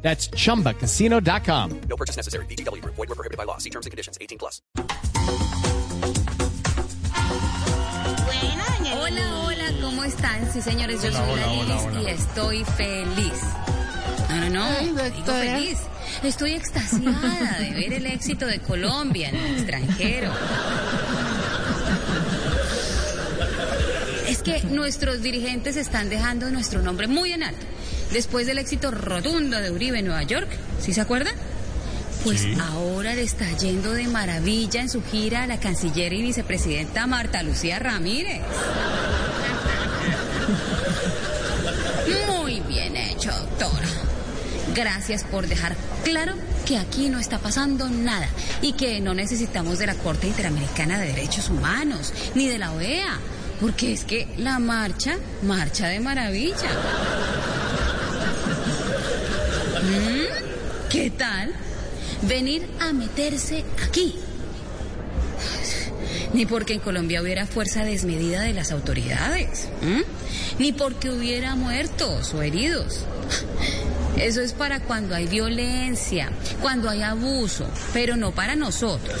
That's ChumbaCasino.com. No purchase necessary. VGW. Void where prohibited by law. See terms and conditions. 18+. Hola, hola. ¿Cómo están? Sí, señores. Yo soy Lili y estoy feliz. Digo feliz. Estoy extasiada de ver el éxito de Colombia en el extranjero. Es que nuestros dirigentes están dejando nuestro nombre muy en alto. Después del éxito rotundo de Uribe en Nueva York, ¿sí se acuerdan? Pues sí. Ahora le está yendo de maravilla en su gira a la canciller y vicepresidenta Marta Lucía Ramírez. Muy bien hecho, doctora. Gracias por dejar claro que aquí no está pasando nada y que no necesitamos de la Corte Interamericana de Derechos Humanos ni de la OEA, porque es que la marcha de maravilla. ¿Qué tal venir a meterse aquí? Ni porque en Colombia hubiera fuerza desmedida de las autoridades, ni porque hubiera muertos o heridos. Eso es para cuando hay violencia, cuando hay abuso, pero no para nosotros.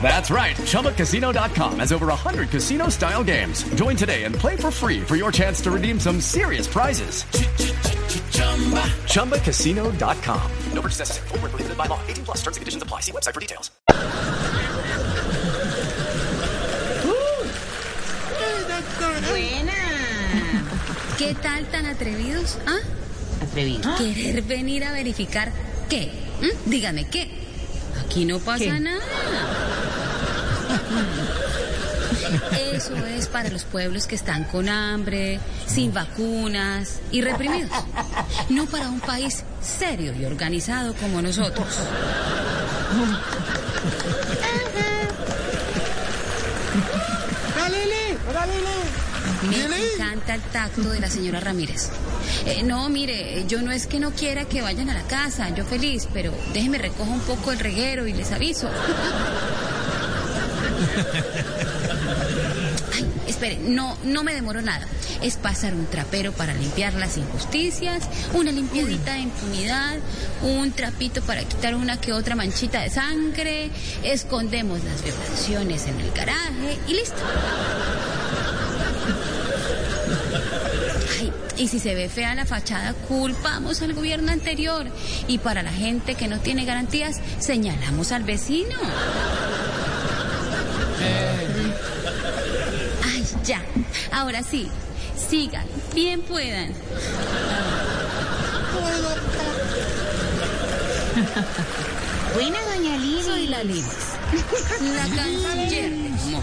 That's right. ChumbaCasino.com has over 100 casino-style games. Join today and play for free for your chance to redeem some serious prizes. ChumbaCasino.com. No purchase necessary. Void where prohibited by law. 18+. Terms and conditions apply. See website for details. Buena. ¿Qué tal tan atrevidos? ¿Ah? Atrevidos. ¿Querer venir a verificar qué? Dígame qué. Aquí no pasa nada. Eso es para los pueblos que están con hambre, sin vacunas y reprimidos. No para un país serio y organizado como nosotros. ¡Hola, Lili! ¡Hola, Lili! Me encanta el tacto de la señora Ramírez. No, mire, yo no es que no quiera que vayan a la casa, yo feliz, pero déjeme recojo un poco el reguero y les aviso. Ay, espere, no me demoro nada. Es pasar un trapero para limpiar las injusticias, una limpiadita de impunidad, un trapito para quitar una que otra manchita de sangre, escondemos las violaciones en el garaje y listo. Ay, y si se ve fea la fachada, culpamos al gobierno anterior. Y para la gente que no tiene garantías, señalamos al vecino. Ay, ya. Ahora sí, sigan, bien puedan. Buena, doña Lili. Soy la Lili. La canciller del humor.